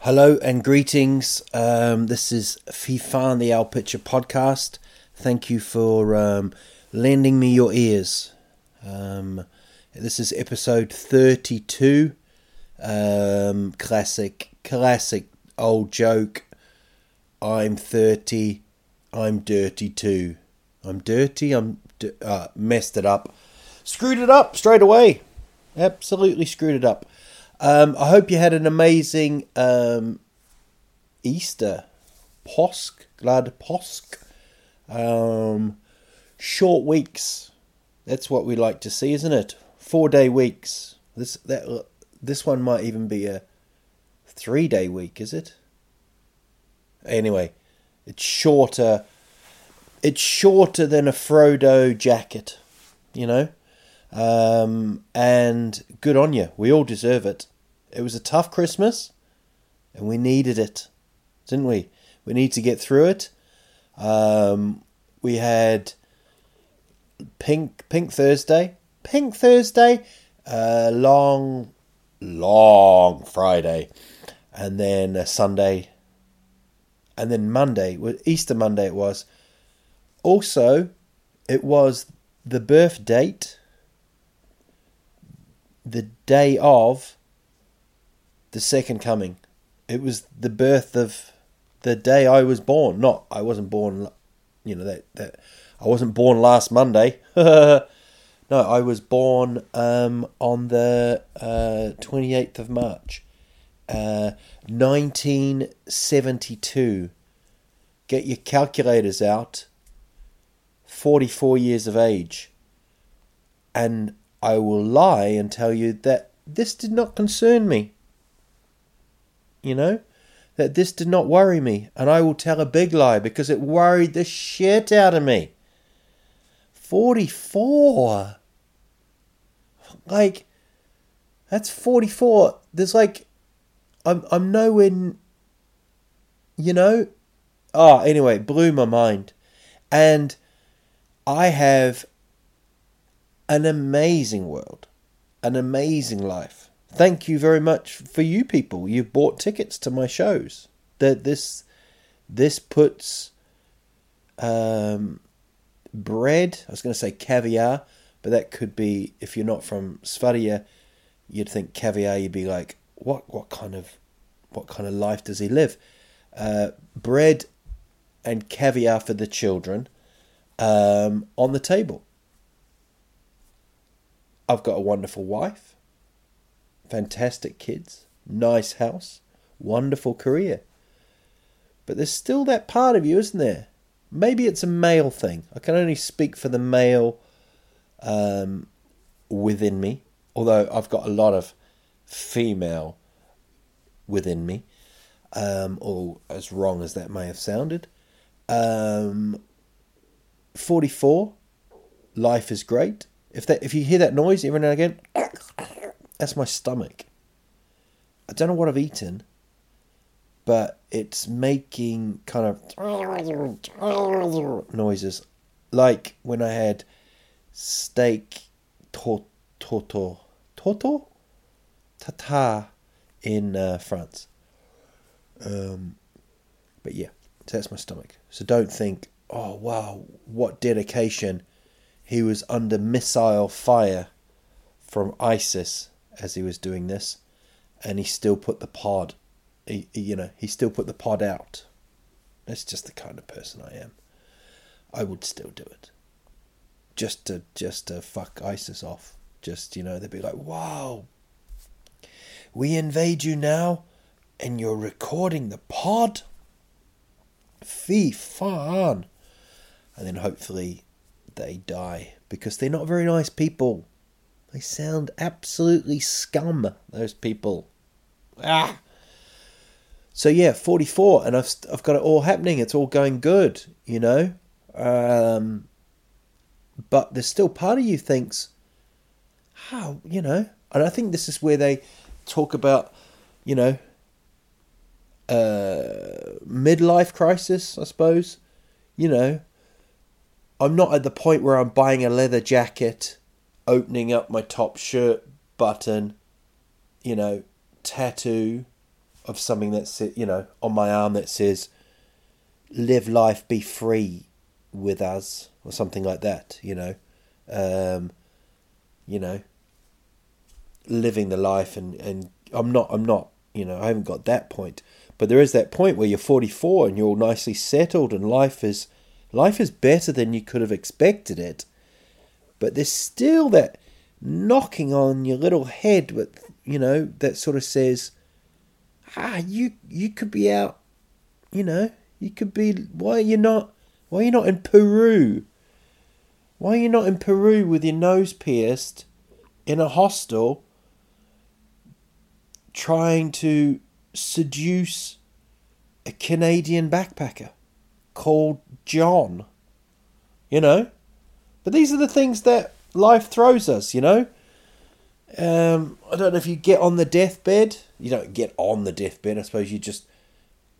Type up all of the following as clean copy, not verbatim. Hello and greetings. This is FIFA and the Al Pitcher podcast. Thank you for lending me your ears. This is episode 32. Classic old joke. I'm 30. I'm dirty too. I'm dirty. Messed it up. Screwed it up straight away. Absolutely screwed it up. I hope you had an amazing Easter, Glad Påsk. Short weeks, that's what we like to see, isn't it? 4-day weeks. This one might even be a 3-day week, is it? Anyway, it's shorter. It's shorter than a Frodo jacket, you know. And good on you. We all deserve it. It was a tough Christmas and we needed it, didn't we? We need to get through it. We had Pink Thursday. Pink Thursday, long Friday, and then Sunday, and then Monday. Easter Monday it was. Also, it was the birth date, the day of the second coming. It was the birth of the day I was born. Not, I wasn't born, you know, that I wasn't born last Monday. No, I was born on the 28th of March, 1972. Get your calculators out. 44 years of age. And I will lie and tell you that this did not concern me, you know, that this did not worry me. And I will tell a big lie because it worried the shit out of me. 44. Like, that's 44. There's like, I'm nowhere, you know. Anyway, it blew my mind. And I have an amazing world, an amazing life. Thank you very much for you people. You've bought tickets to my shows. That this puts bread. I was going to say caviar, but that could be, if you're not from Sverige, you'd think caviar. You'd be like, what kind of life does he live? Bread and caviar for the children on the table. I've got a wonderful wife, fantastic kids, nice house, wonderful career. But there's still that part of you, isn't there? Maybe it's a male thing. I can only speak for the male within me, although I've got a lot of female within me, or as wrong as that may have sounded. 44, life is great. If you hear that noise every now and again, that's my stomach. I don't know what I've eaten, but it's making kind of noises, like when I had steak tartare in France. But yeah, so that's my stomach. So don't think, oh wow, what dedication. He was under missile fire from ISIS as he was doing this, and he still put the pod. He still put the pod out. That's just the kind of person I am. I would still do it, just to fuck ISIS off. Just, you know, they'd be like, "Wow, we invade you now, and you're recording the pod? Fee fan," and then hopefully they die, because they're not very nice people. They sound absolutely scum, those people. Ah! So yeah, 44, and I've got it all happening. It's all going good, you know. But there's still part of you thinks, how, you know. And I think this is where they talk about, you know, midlife crisis, I suppose. You know, I'm not at the point where I'm buying a leather jacket, opening up my top shirt button, you know, tattoo of something that's, you know, on my arm that says, live life, be free with us, or something like that, you know. You know, living the life, and I'm not, you know, I haven't got that point. But there is that point where you're 44 and you're all nicely settled, and life is better than you could have expected it. But there's still that knocking on your little head with, you know, that sort of says, you could be out, you know, you could be, why are you not in Peru? Why are you not in Peru with your nose pierced in a hostel trying to seduce a Canadian backpacker called John? You know? But these are the things that life throws us, you know? I don't know if you get on the deathbed. You don't get on the deathbed. I suppose you just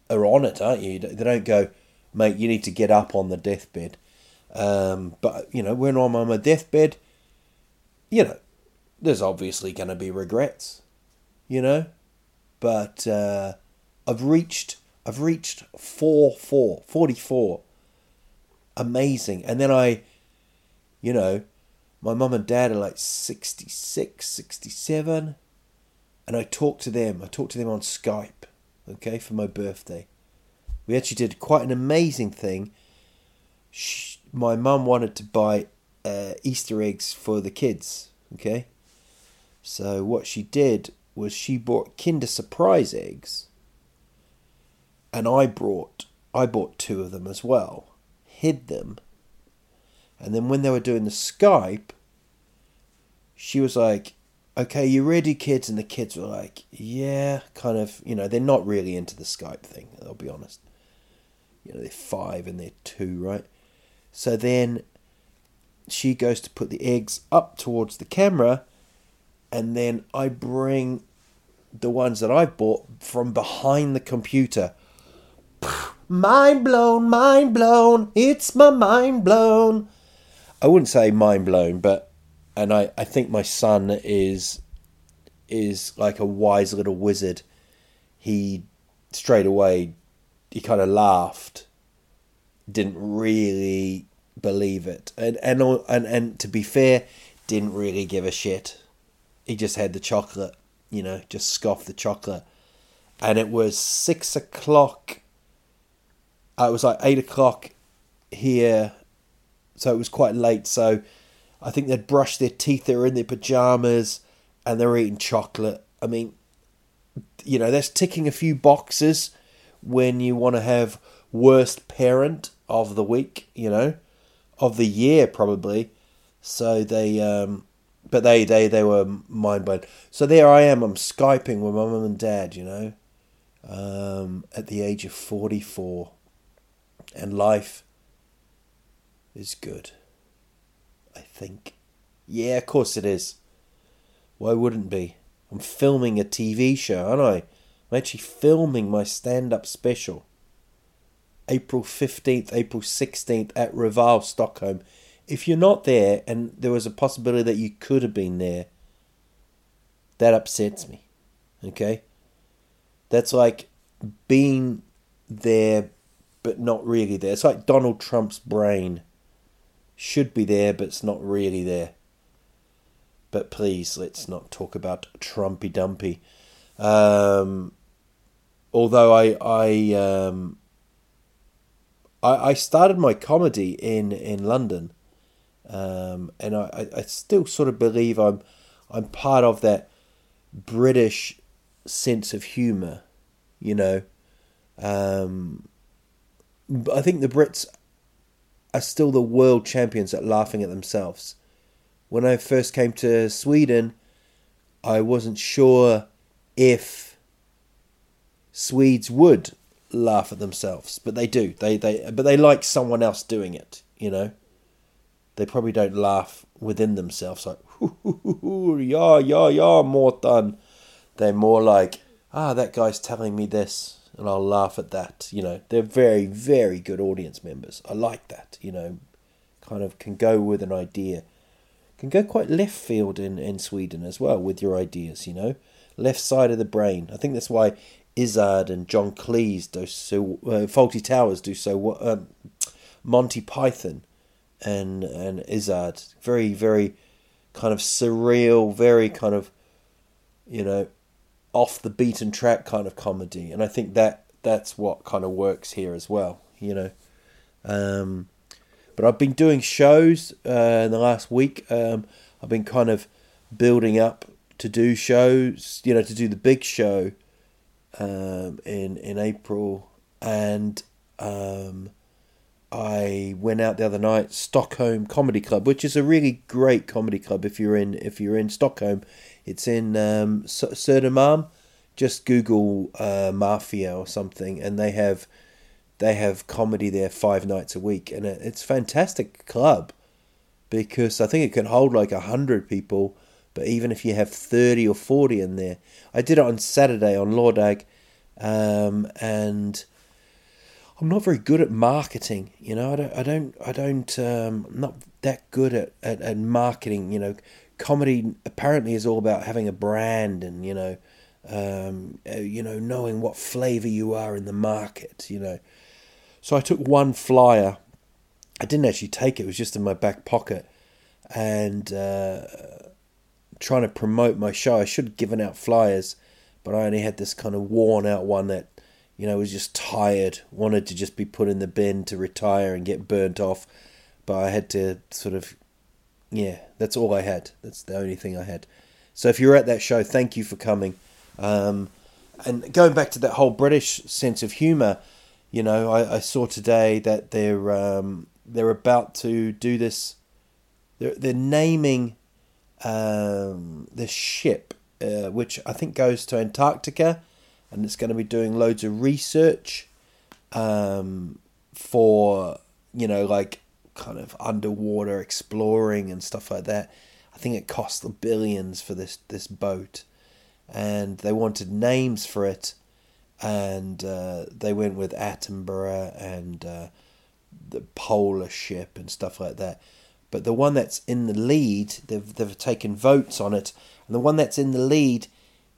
are on it, aren't you? They don't go, mate, you need to get up on the deathbed. But, you know, when I'm on my deathbed, you know, there's obviously going to be regrets, you know. But I've reached 44. Amazing. And then I, you know, my mum and dad are like 66, 67. And I talked to them on Skype, okay, for my birthday. We actually did quite an amazing thing. My mum wanted to buy Easter eggs for the kids, okay? So what she did was she bought Kinder Surprise eggs, and I bought two of them as well, hid them. And then when they were doing the Skype, she was like, okay, you ready, kids? And the kids were like, yeah, kind of, you know, they're not really into the Skype thing, I'll be honest. You know, they're 5 and they're 2, right? So then she goes to put the eggs up towards the camera, and then I bring the ones that I bought from behind the computer. Mind blown, it's my mind blown. I wouldn't say mind blown, but, and I think my son is like a wise little wizard. He straight away, he kind of laughed, didn't really believe it, and to be fair, didn't really give a shit. He just had the chocolate, you know, just scoffed the chocolate. And it was 6 o'clock. It was like 8 o'clock here, so it was quite late. So I think they'd brushed their teeth, they were in their pajamas, and they were eating chocolate. I mean, you know, that's ticking a few boxes when you want to have worst parent of the week, you know, of the year probably. So they, but they were mind blown. So there I am, I'm Skyping with my mum and dad, you know, at the age of 44, and life is good, I think. Yeah, of course it is. Why wouldn't it be? I'm filming a TV show, aren't I? I'm actually filming my stand-up special. April 15th, April 16th at Reval Stockholm. If you're not there, and there was a possibility that you could have been there, that upsets me, okay? That's like being there but not really there. It's like Donald Trump's brain. Should be there, but it's not really there. But please, let's not talk about Trumpy Dumpy. Although I started my comedy in London, and I still sort of believe I'm part of that British sense of humour, you know. I think the Brits are still the world champions at laughing at themselves. when I first came to Sweden, I wasn't sure if Swedes would laugh at themselves, but they do. They like someone else doing it, you know. They probably don't laugh within themselves like, yeah, yeah, yeah, Morten. They're more like, ah, that guy's telling me this, and I'll laugh at that. You know, they're very, very good audience members. I like that, you know, kind of can go with an idea. Can go quite left field in Sweden as well with your ideas, you know. Left side of the brain. I think that's why Izzard and John Cleese do so, Fawlty Towers do so, Monty Python and Izzard. Very, very kind of surreal, very kind of, you know, off the beaten track kind of comedy. And I think that's what kind of works here as well, you know. But I've been doing shows in the last week. I've been kind of building up to do shows, you know, to do the big show in April. And I went out the other night, Stockholm Comedy Club, which is a really great comedy club if you're in Stockholm. It's in Surdam. Just Google Mafia or something, and they have comedy there 5 nights a week, and it's a fantastic club because I think it can hold like 100 people, but even if you have 30 or 40 in there. I did it on Saturday on Lordag, and I'm not very good at marketing, you know. I'm not that good at marketing, you know. Comedy apparently is all about having a brand and, you know, knowing what flavour you are in the market, you know. So I took one flyer. I didn't actually take it. It was just in my back pocket. And trying to promote my show. I should have given out flyers, but I only had this kind of worn out one that, you know, was just tired. Wanted to just be put in the bin to retire and get burnt off. But I had to sort of, yeah, that's all I had. That's the only thing I had. So if you're at that show, thank you for coming. And going back to that whole British sense of humour, you know, I saw today that they're about to do this. They're naming this ship, which I think goes to Antarctica, and it's going to be doing loads of research for, you know, like kind of underwater exploring and stuff like that. I think it cost the billions for this boat, and they wanted names for it. And they went with Attenborough and the polar ship and stuff like that. But the one that's in the lead, they've taken votes on it, and the one that's in the lead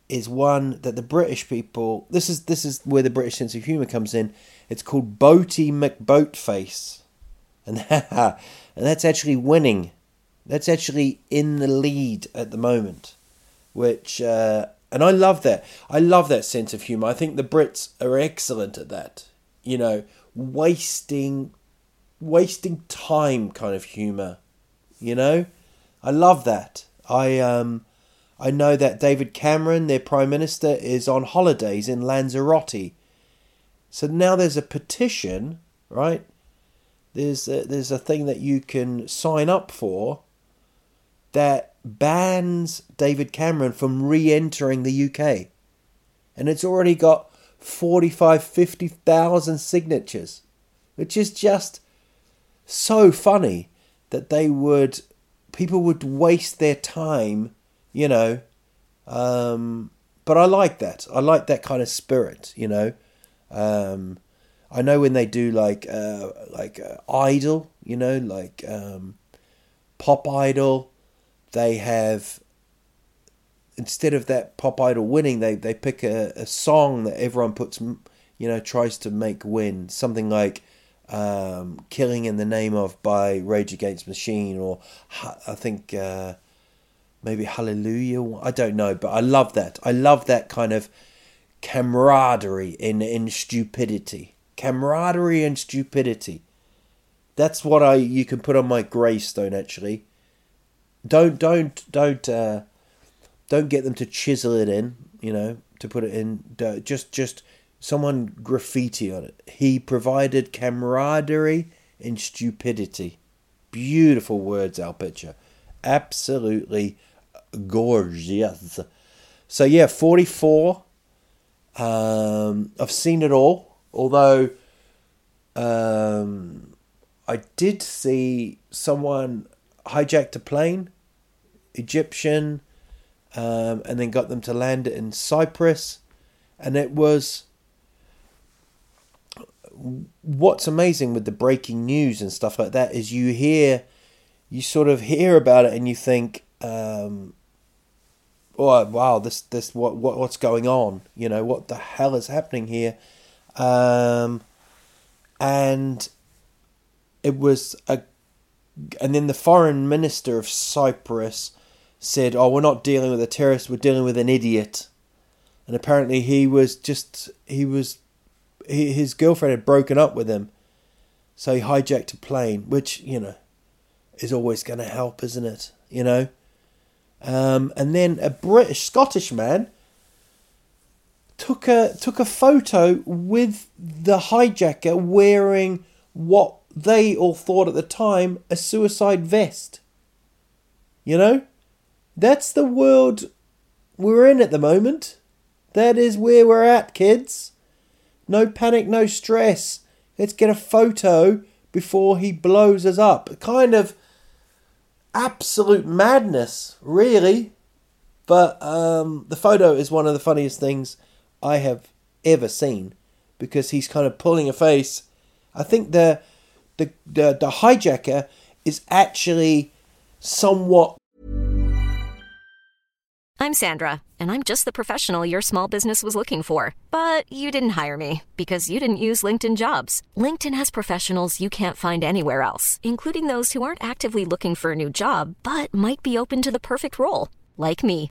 is one that the British people. This is where the British sense of humour comes in. It's called Boaty McBoatface, and that's actually winning. That's actually in the lead at the moment, which. And I love that. I love that sense of humour. I think the Brits are excellent at that. You know, wasting time kind of humour. You know, I love that. I know that David Cameron, their Prime Minister, is on holidays in Lanzarote. So now there's a petition, right? There's a thing that you can sign up for that bans David Cameron from re-entering the UK. And it's already got 50,000 signatures, which is just so funny that people would waste their time, you know. But I like that. I like that kind of spirit, you know. I know when they do Idol, you know, like Pop Idol, they have, instead of that Pop Idol winning, they pick a song that everyone puts, you know, tries to make win. Something like Killing in the Name Of by Rage Against Machine, or I think maybe Hallelujah. I don't know, but I love that. I love that kind of camaraderie in stupidity. Camaraderie and stupidity. That's what you can put on my gravestone, actually. Don't get them to chisel it in, you know, to put it in. Just someone graffiti on it. He provided camaraderie and stupidity. Beautiful words, Al Pitcher. absolutely gorgeous. So yeah, 44. I've seen it all, although I did see someone hijacked a plane, Egyptian, and then got them to land it in Cyprus. And it was, what's amazing with the breaking news and stuff like that is you sort of hear about it and you think, oh wow, this what's going on? You know, what the hell is happening here? And it was and then the foreign minister of Cyprus said, "Oh, we're not dealing with a terrorist; we're dealing with an idiot." And apparently, his girlfriend had broken up with him, so he hijacked a plane, which, you know, is always going to help, isn't it? You know. And then a Scottish man took a photo with the hijacker wearing what they all thought at the time a suicide vest. You know, that's the world we're in at the moment. That is where we're at, kids. No panic, no stress. Let's get a photo before he blows us up. A kind of absolute madness, really. But the photo is one of the funniest things I have ever seen, because he's kind of pulling a face. I think the hijacker is actually somewhat... I'm Sandra, and I'm just the professional your small business was looking for. But you didn't hire me, because you didn't use LinkedIn Jobs. LinkedIn has professionals you can't find anywhere else, including those who aren't actively looking for a new job, but might be open to the perfect role, like me.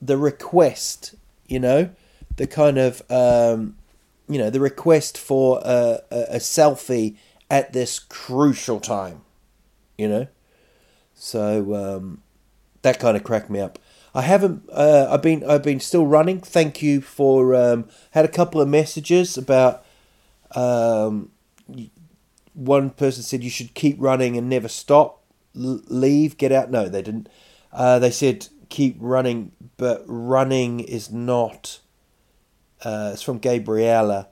the request, you know, the kind of you know, the request for a selfie at this crucial time, you know. So that kind of cracked me up. I haven't I've been still running. Thank you for had a couple of messages about one person said you should keep running and never stop. Leave, get out. No, they didn't. They said keep running, but running is not... it's from Gabriella.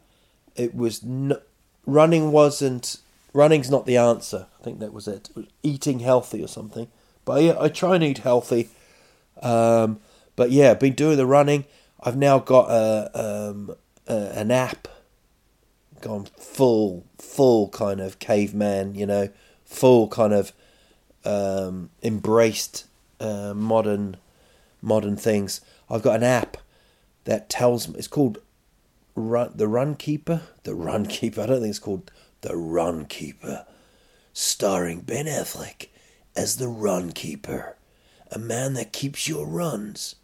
It was... Running's not the answer. I think that was it. It was eating healthy or something. But yeah, I try and eat healthy. But yeah, I've been doing the running. I've now got an app. Gone full kind of caveman, you know. Full kind of... embraced modern things. I've got an app that tells me, it's called the Runkeeper. I don't think it's called the Runkeeper, starring Ben Affleck as the Runkeeper, a man that keeps your runs.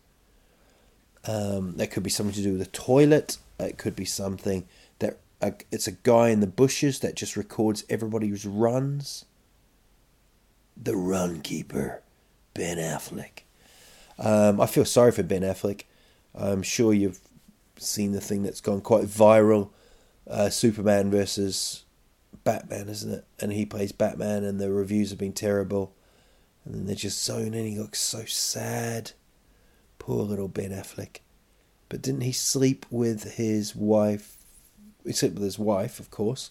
That could be something to do with the toilet. It could be something that it's a guy in the bushes that just records everybody who's runs. The Runkeeper, Ben Affleck. I feel sorry for Ben Affleck. I'm sure you've seen the thing that's gone quite viral, Superman versus Batman, isn't it? And he plays Batman, and the reviews have been terrible. And they're just zoning in. He looks so sad. Poor little Ben Affleck. But didn't he sleep with his wife? He slept with his wife, of course.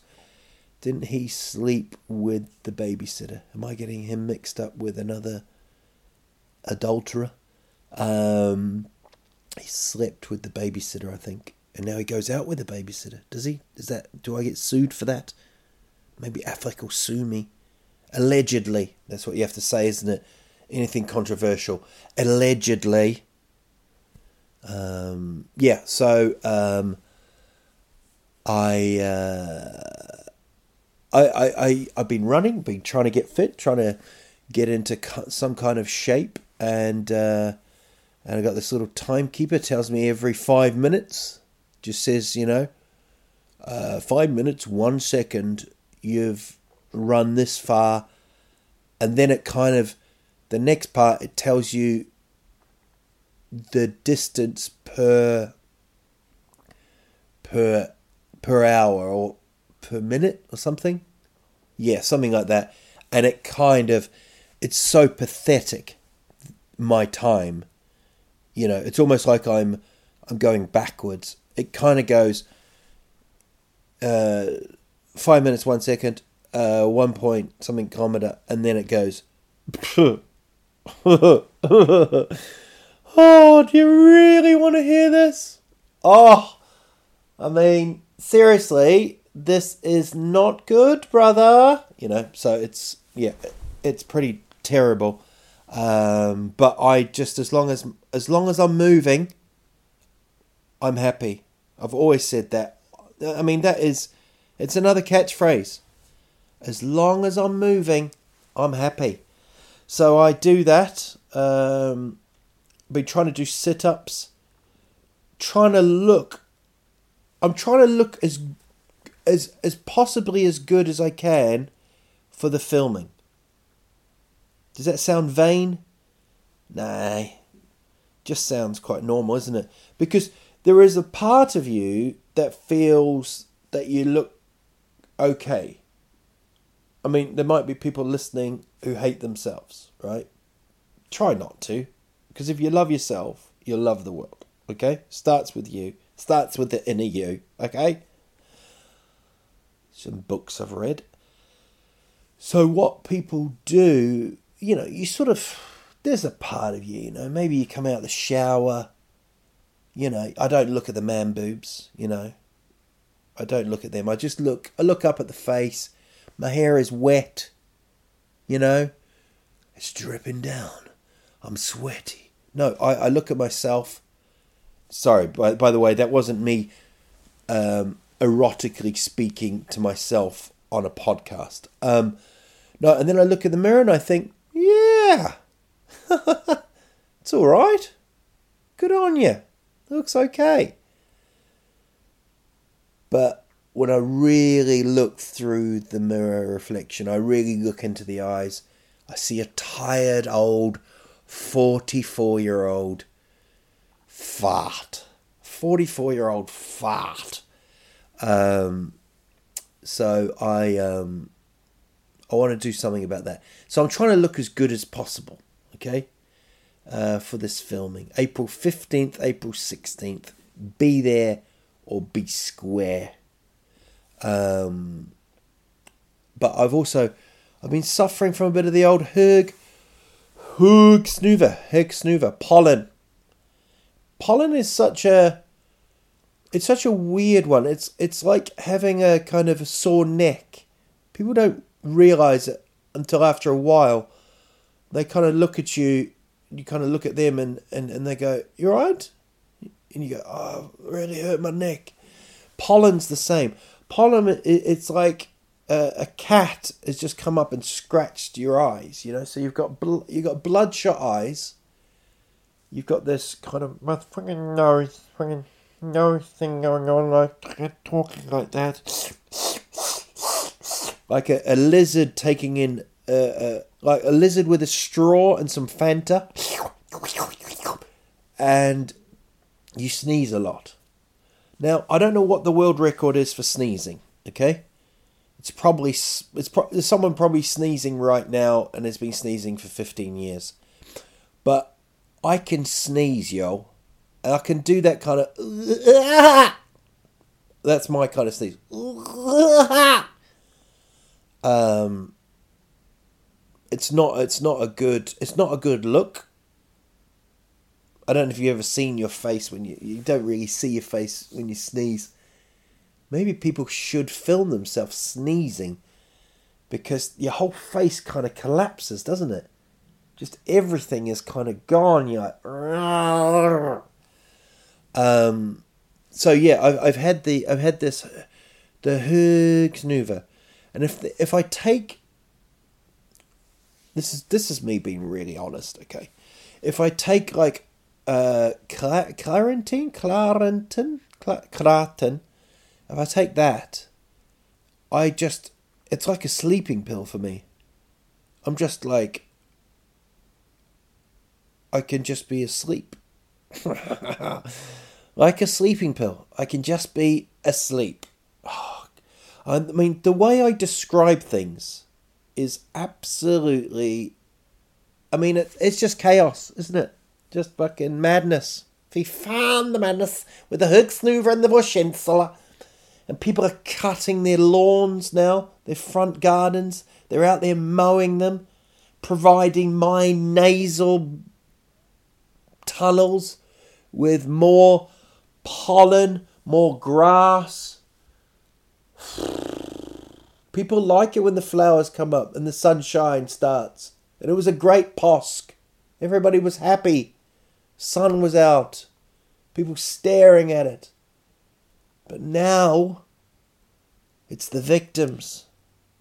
Didn't he sleep with the babysitter? Am I getting him mixed up with another adulterer? He slept with the babysitter, I think. And now he goes out with a babysitter. Does he? Is that? Do I get sued for that? Maybe Affleck will sue me. Allegedly. That's what you have to say, isn't it? Anything controversial. Allegedly. Yeah, so I've been running, been trying to get fit, trying to get into some kind of shape, and I got this little timekeeper, tells me every 5 minutes, just says, 5 minutes, 1 second, you've run this far, and then it kind of, the next part, it tells you the distance per hour or per minute or something. Yeah, something like that. And it kind of, it's so pathetic, my time. It's almost like I'm going backwards. It kind of goes 5 minutes, 1 second, 1 point something kilometer, and then it goes Oh, do you really want to hear this? Oh, I mean, seriously, this is not good, brother. So it's pretty terrible. But I just, as long as I'm moving, I'm happy. I've always said that. I mean, it's another catchphrase. As long as I'm moving, I'm happy. So I do that. Been trying to do sit-ups, I'm trying to look as possibly as good as I can for the filming. Does that sound vain? Nah, just sounds quite normal, isn't it? Because there is a part of you that feels that you look okay. I mean, there might be people listening who hate themselves, right? Try not to. Because if you love yourself, you'll love the world, okay? Starts with you. Starts with the inner you, okay? Some books I've read. So what people do, you sort of... There's a part of you, Maybe you come out of the shower. I don't look at the man boobs, I don't look at them. I look up at the face. My hair is wet, It's dripping down. I'm sweaty. No, I look at myself. Sorry, by the way, that wasn't me erotically speaking to myself on a podcast. No, and then I look in the mirror and I think, yeah, it's all right. Good on you. Looks okay. But when I really look through the mirror reflection, I really look into the eyes, I see a tired old 44-year-old fart. 44-year-old fart. So I want to do something about that. So I'm trying to look as good as possible, okay, for this filming. April 15th, April 16th. Be there or be square. But I've been suffering from a bit of the old Hög snöver, pollen. Pollen is such a weird one. It's like having a kind of a sore neck. People don't realise it until after a while. They kind of look at you, you kind of look at them and they go, "You all right?" And you go, "Oh, it really hurt my neck." Pollen's the same. Pollen, it's like a cat has just come up and scratched your eyes, So you've got bloodshot eyes. You've got this kind of my fucking nose thing going on, like talking like that, like a lizard taking in like a lizard with a straw and some Fanta, and you sneeze a lot. Now I don't know what the world record is for sneezing. Okay. It's probably someone probably sneezing right now and has been sneezing for 15 years. But I can sneeze, yo. And I can do that kind of... That's my kind of sneeze. It's not a good look. I don't know if you've ever seen your face when you don't really see your face when you sneeze. Maybe people should film themselves sneezing, because your whole face kind of collapses, doesn't it? Just everything is kind of gone. You're like, so yeah, I've had the Högknuva, and if I take, this is me being really honest, okay? If I take like Clarentine, if I take that, it's like a sleeping pill for me. I'm just like, I can just be asleep. Like a sleeping pill. I can just be asleep. Oh, I mean, the way I describe things is absolutely, I mean, it's just chaos, isn't it? Just fucking madness. We found the madness with the Högknuva and the Vorsinsala. And people are cutting their lawns now, their front gardens. They're out there mowing them, providing my nasal tunnels with more pollen, more grass. People like it when the flowers come up and the sunshine starts. And it was a great Påsk. Everybody was happy. Sun was out. People staring at it. But now, it's the victims.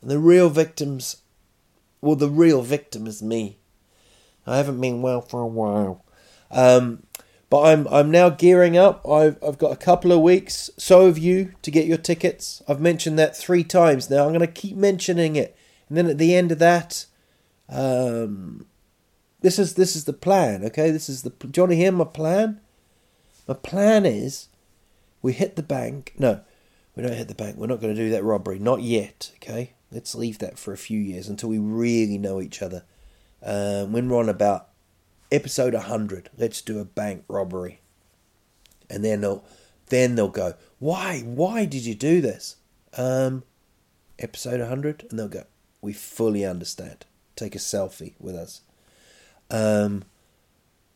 And the real victims, well, the real victim is me. I haven't been well for a while. But I'm now gearing up. I've got a couple of weeks, so have you, to get your tickets. I've mentioned that 3 times now. I'm going to keep mentioning it. And then at the end of that, this is the plan, okay? Do you want to hear my plan? My plan is, we hit the bank. No, we don't hit the bank. We're not going to do that robbery. Not yet, okay? Let's leave that for a few years until we really know each other. When we're on about episode 100, let's do a bank robbery. And then they'll go, why? Why did you do this? Episode 100. And they'll go, we fully understand. Take a selfie with us.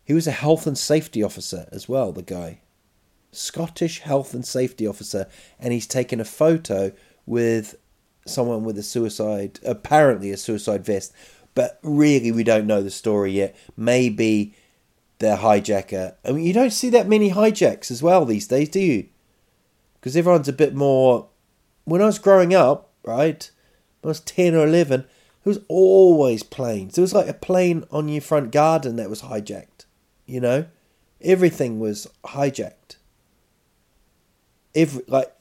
He was a health and safety officer as well, the guy. Scottish health and safety officer, and he's taken a photo with someone with apparently a suicide vest, but really we don't know the story yet. Maybe they're hijacker. I mean, you don't see that many hijacks as well these days, do you? Because everyone's a bit more. When I was growing up, right, when I was 10 or 11, there was always planes. There was like a plane on your front garden that was hijacked, you know? Everything was hijacked.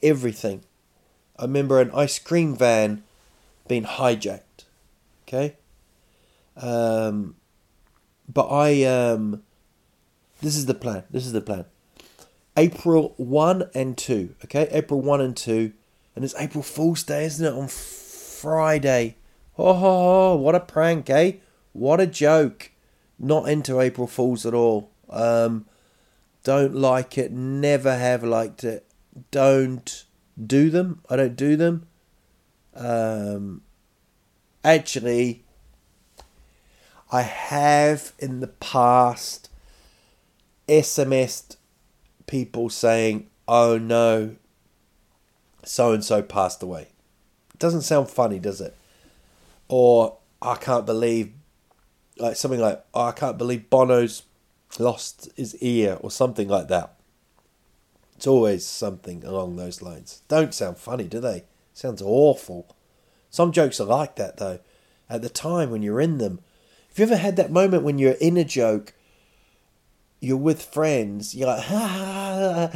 Everything. I remember an ice cream van being hijacked. Okay? This is the plan. April 1 and 2. Okay? April 1 and 2. And it's April Fool's Day, isn't it? On Friday. Oh, what a prank, eh? What a joke. Not into April Fools at all. Don't like it. Never have liked it. Don't do them. I don't do them. Actually, I have in the past SMS'd people saying, oh no, so-and-so passed away. It doesn't sound funny, does it? Or I can't believe, like something like, oh, I can't believe Bono's lost his ear or something like that. It's always something along those lines. Don't sound funny, do they? Sounds awful. Some jokes are like that, though. At the time when you're in them. Have you ever had that moment when you're in a joke, you're with friends, you're like, ha,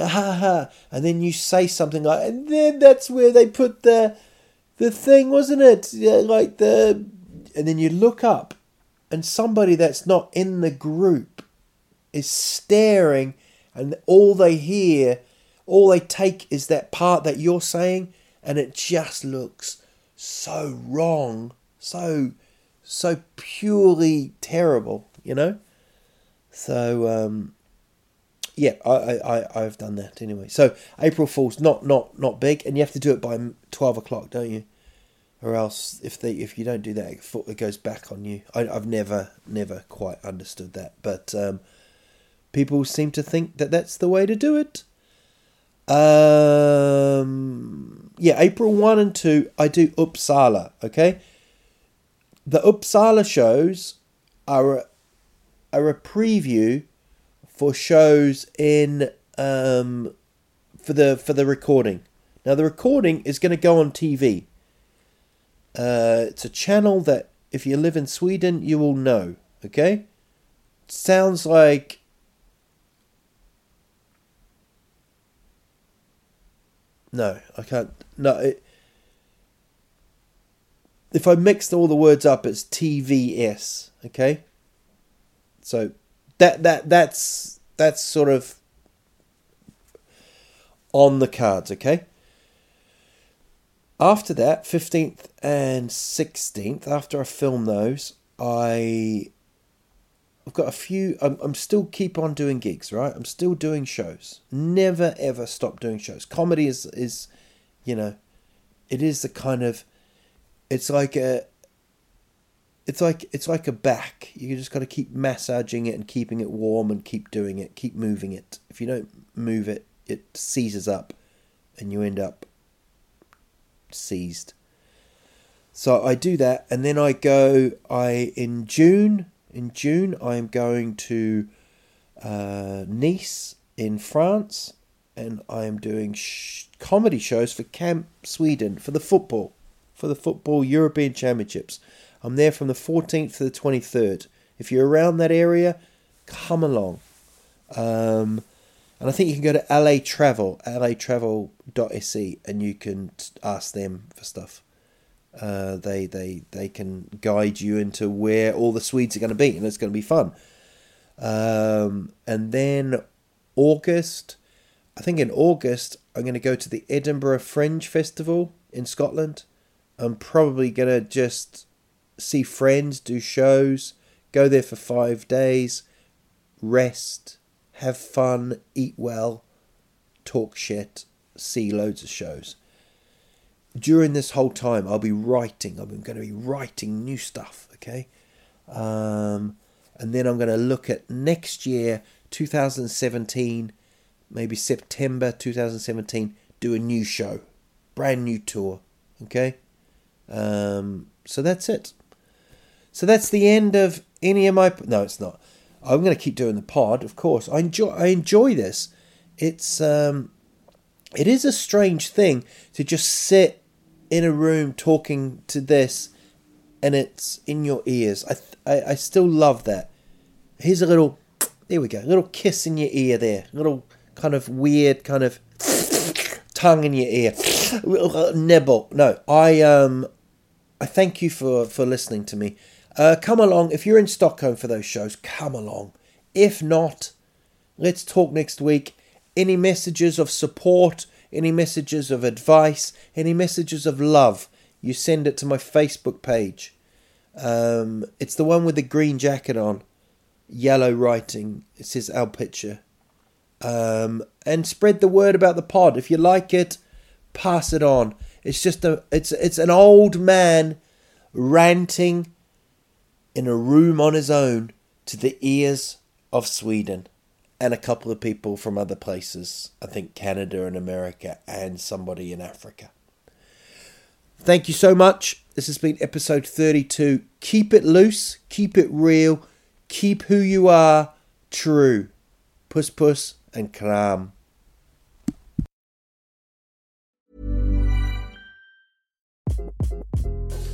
ha, ha, and then you say something like, and then that's where they put the thing, wasn't it? Yeah, like the, and then you look up, and somebody that's not in the group is staring. And all they hear, all they take is that part that you're saying, and it just looks so wrong, so purely terrible, you know? So, yeah, I've done that anyway. So April Fool's not big, and you have to do it by 12 o'clock, don't you? Or else if you don't do that, it goes back on you. I've never quite understood that, but people seem to think that that's the way to do it. Yeah, April 1 and 2, I do Uppsala, okay? The Uppsala shows are a preview for shows in for the recording. Now, the recording is going to go on TV. It's a channel that, if you live in Sweden, you will know, okay? Sounds like... No, I can't... No, if I mixed all the words up, it's TVS, okay? So, that's sort of on the cards, okay? After that, 15th and 16th, after I film those, I've got a few... I'm still keep on doing gigs, right? I'm still doing shows. Never, ever stop doing shows. Comedy is, you know, it is the kind of... It's like a back. You just got to keep massaging it and keeping it warm and keep doing it. Keep moving it. If you don't move it, it seizes up and you end up seized. So I do that, and then I go... In June, I'm going to Nice in France, and I'm doing comedy shows for Camp Sweden for the football European Championships. I'm there from the 14th to the 23rd. If you're around that area, come along. And I think you can go to LATravel.se, and you can ask them for stuff. They can guide you into where all the Swedes are going to be, and it's going to be fun. And then August, I think in August, I'm going to go to the Edinburgh Fringe Festival in Scotland. I'm probably going to just see friends, do shows, go there for 5 days, rest, have fun, eat well, talk shit, see loads of shows. During this whole time, I'll be writing. I'm going to be writing new stuff, okay? And then I'm going to look at next year, 2017, maybe September 2017, do a new show, brand new tour, okay? So that's it. So that's the end of any of my... No, it's not. I'm going to keep doing the pod, of course. I enjoy this. It is a strange thing to just sit in a room talking to this, and it's in your ears. I still love that. Here's a little, there we go, a little kiss in your ear there, a little kind of weird kind of tongue in your ear, a little nibble. No, I thank you for listening to me. Come along if you're in Stockholm for those shows. Come along. If not, let's talk next week. Any messages of support, any messages of advice, any messages of love, you send it to my Facebook page. It's the one with the green jacket on, yellow writing. It says Al Pitcher. And spread the word about the pod. If you like it, pass it on. It's just it's an old man ranting in a room on his own to the ears of Sweden. And a couple of people from other places. I think Canada and America. And somebody in Africa. Thank you so much. This has been episode 32. Keep it loose. Keep it real. Keep who you are true. Puss puss and kram.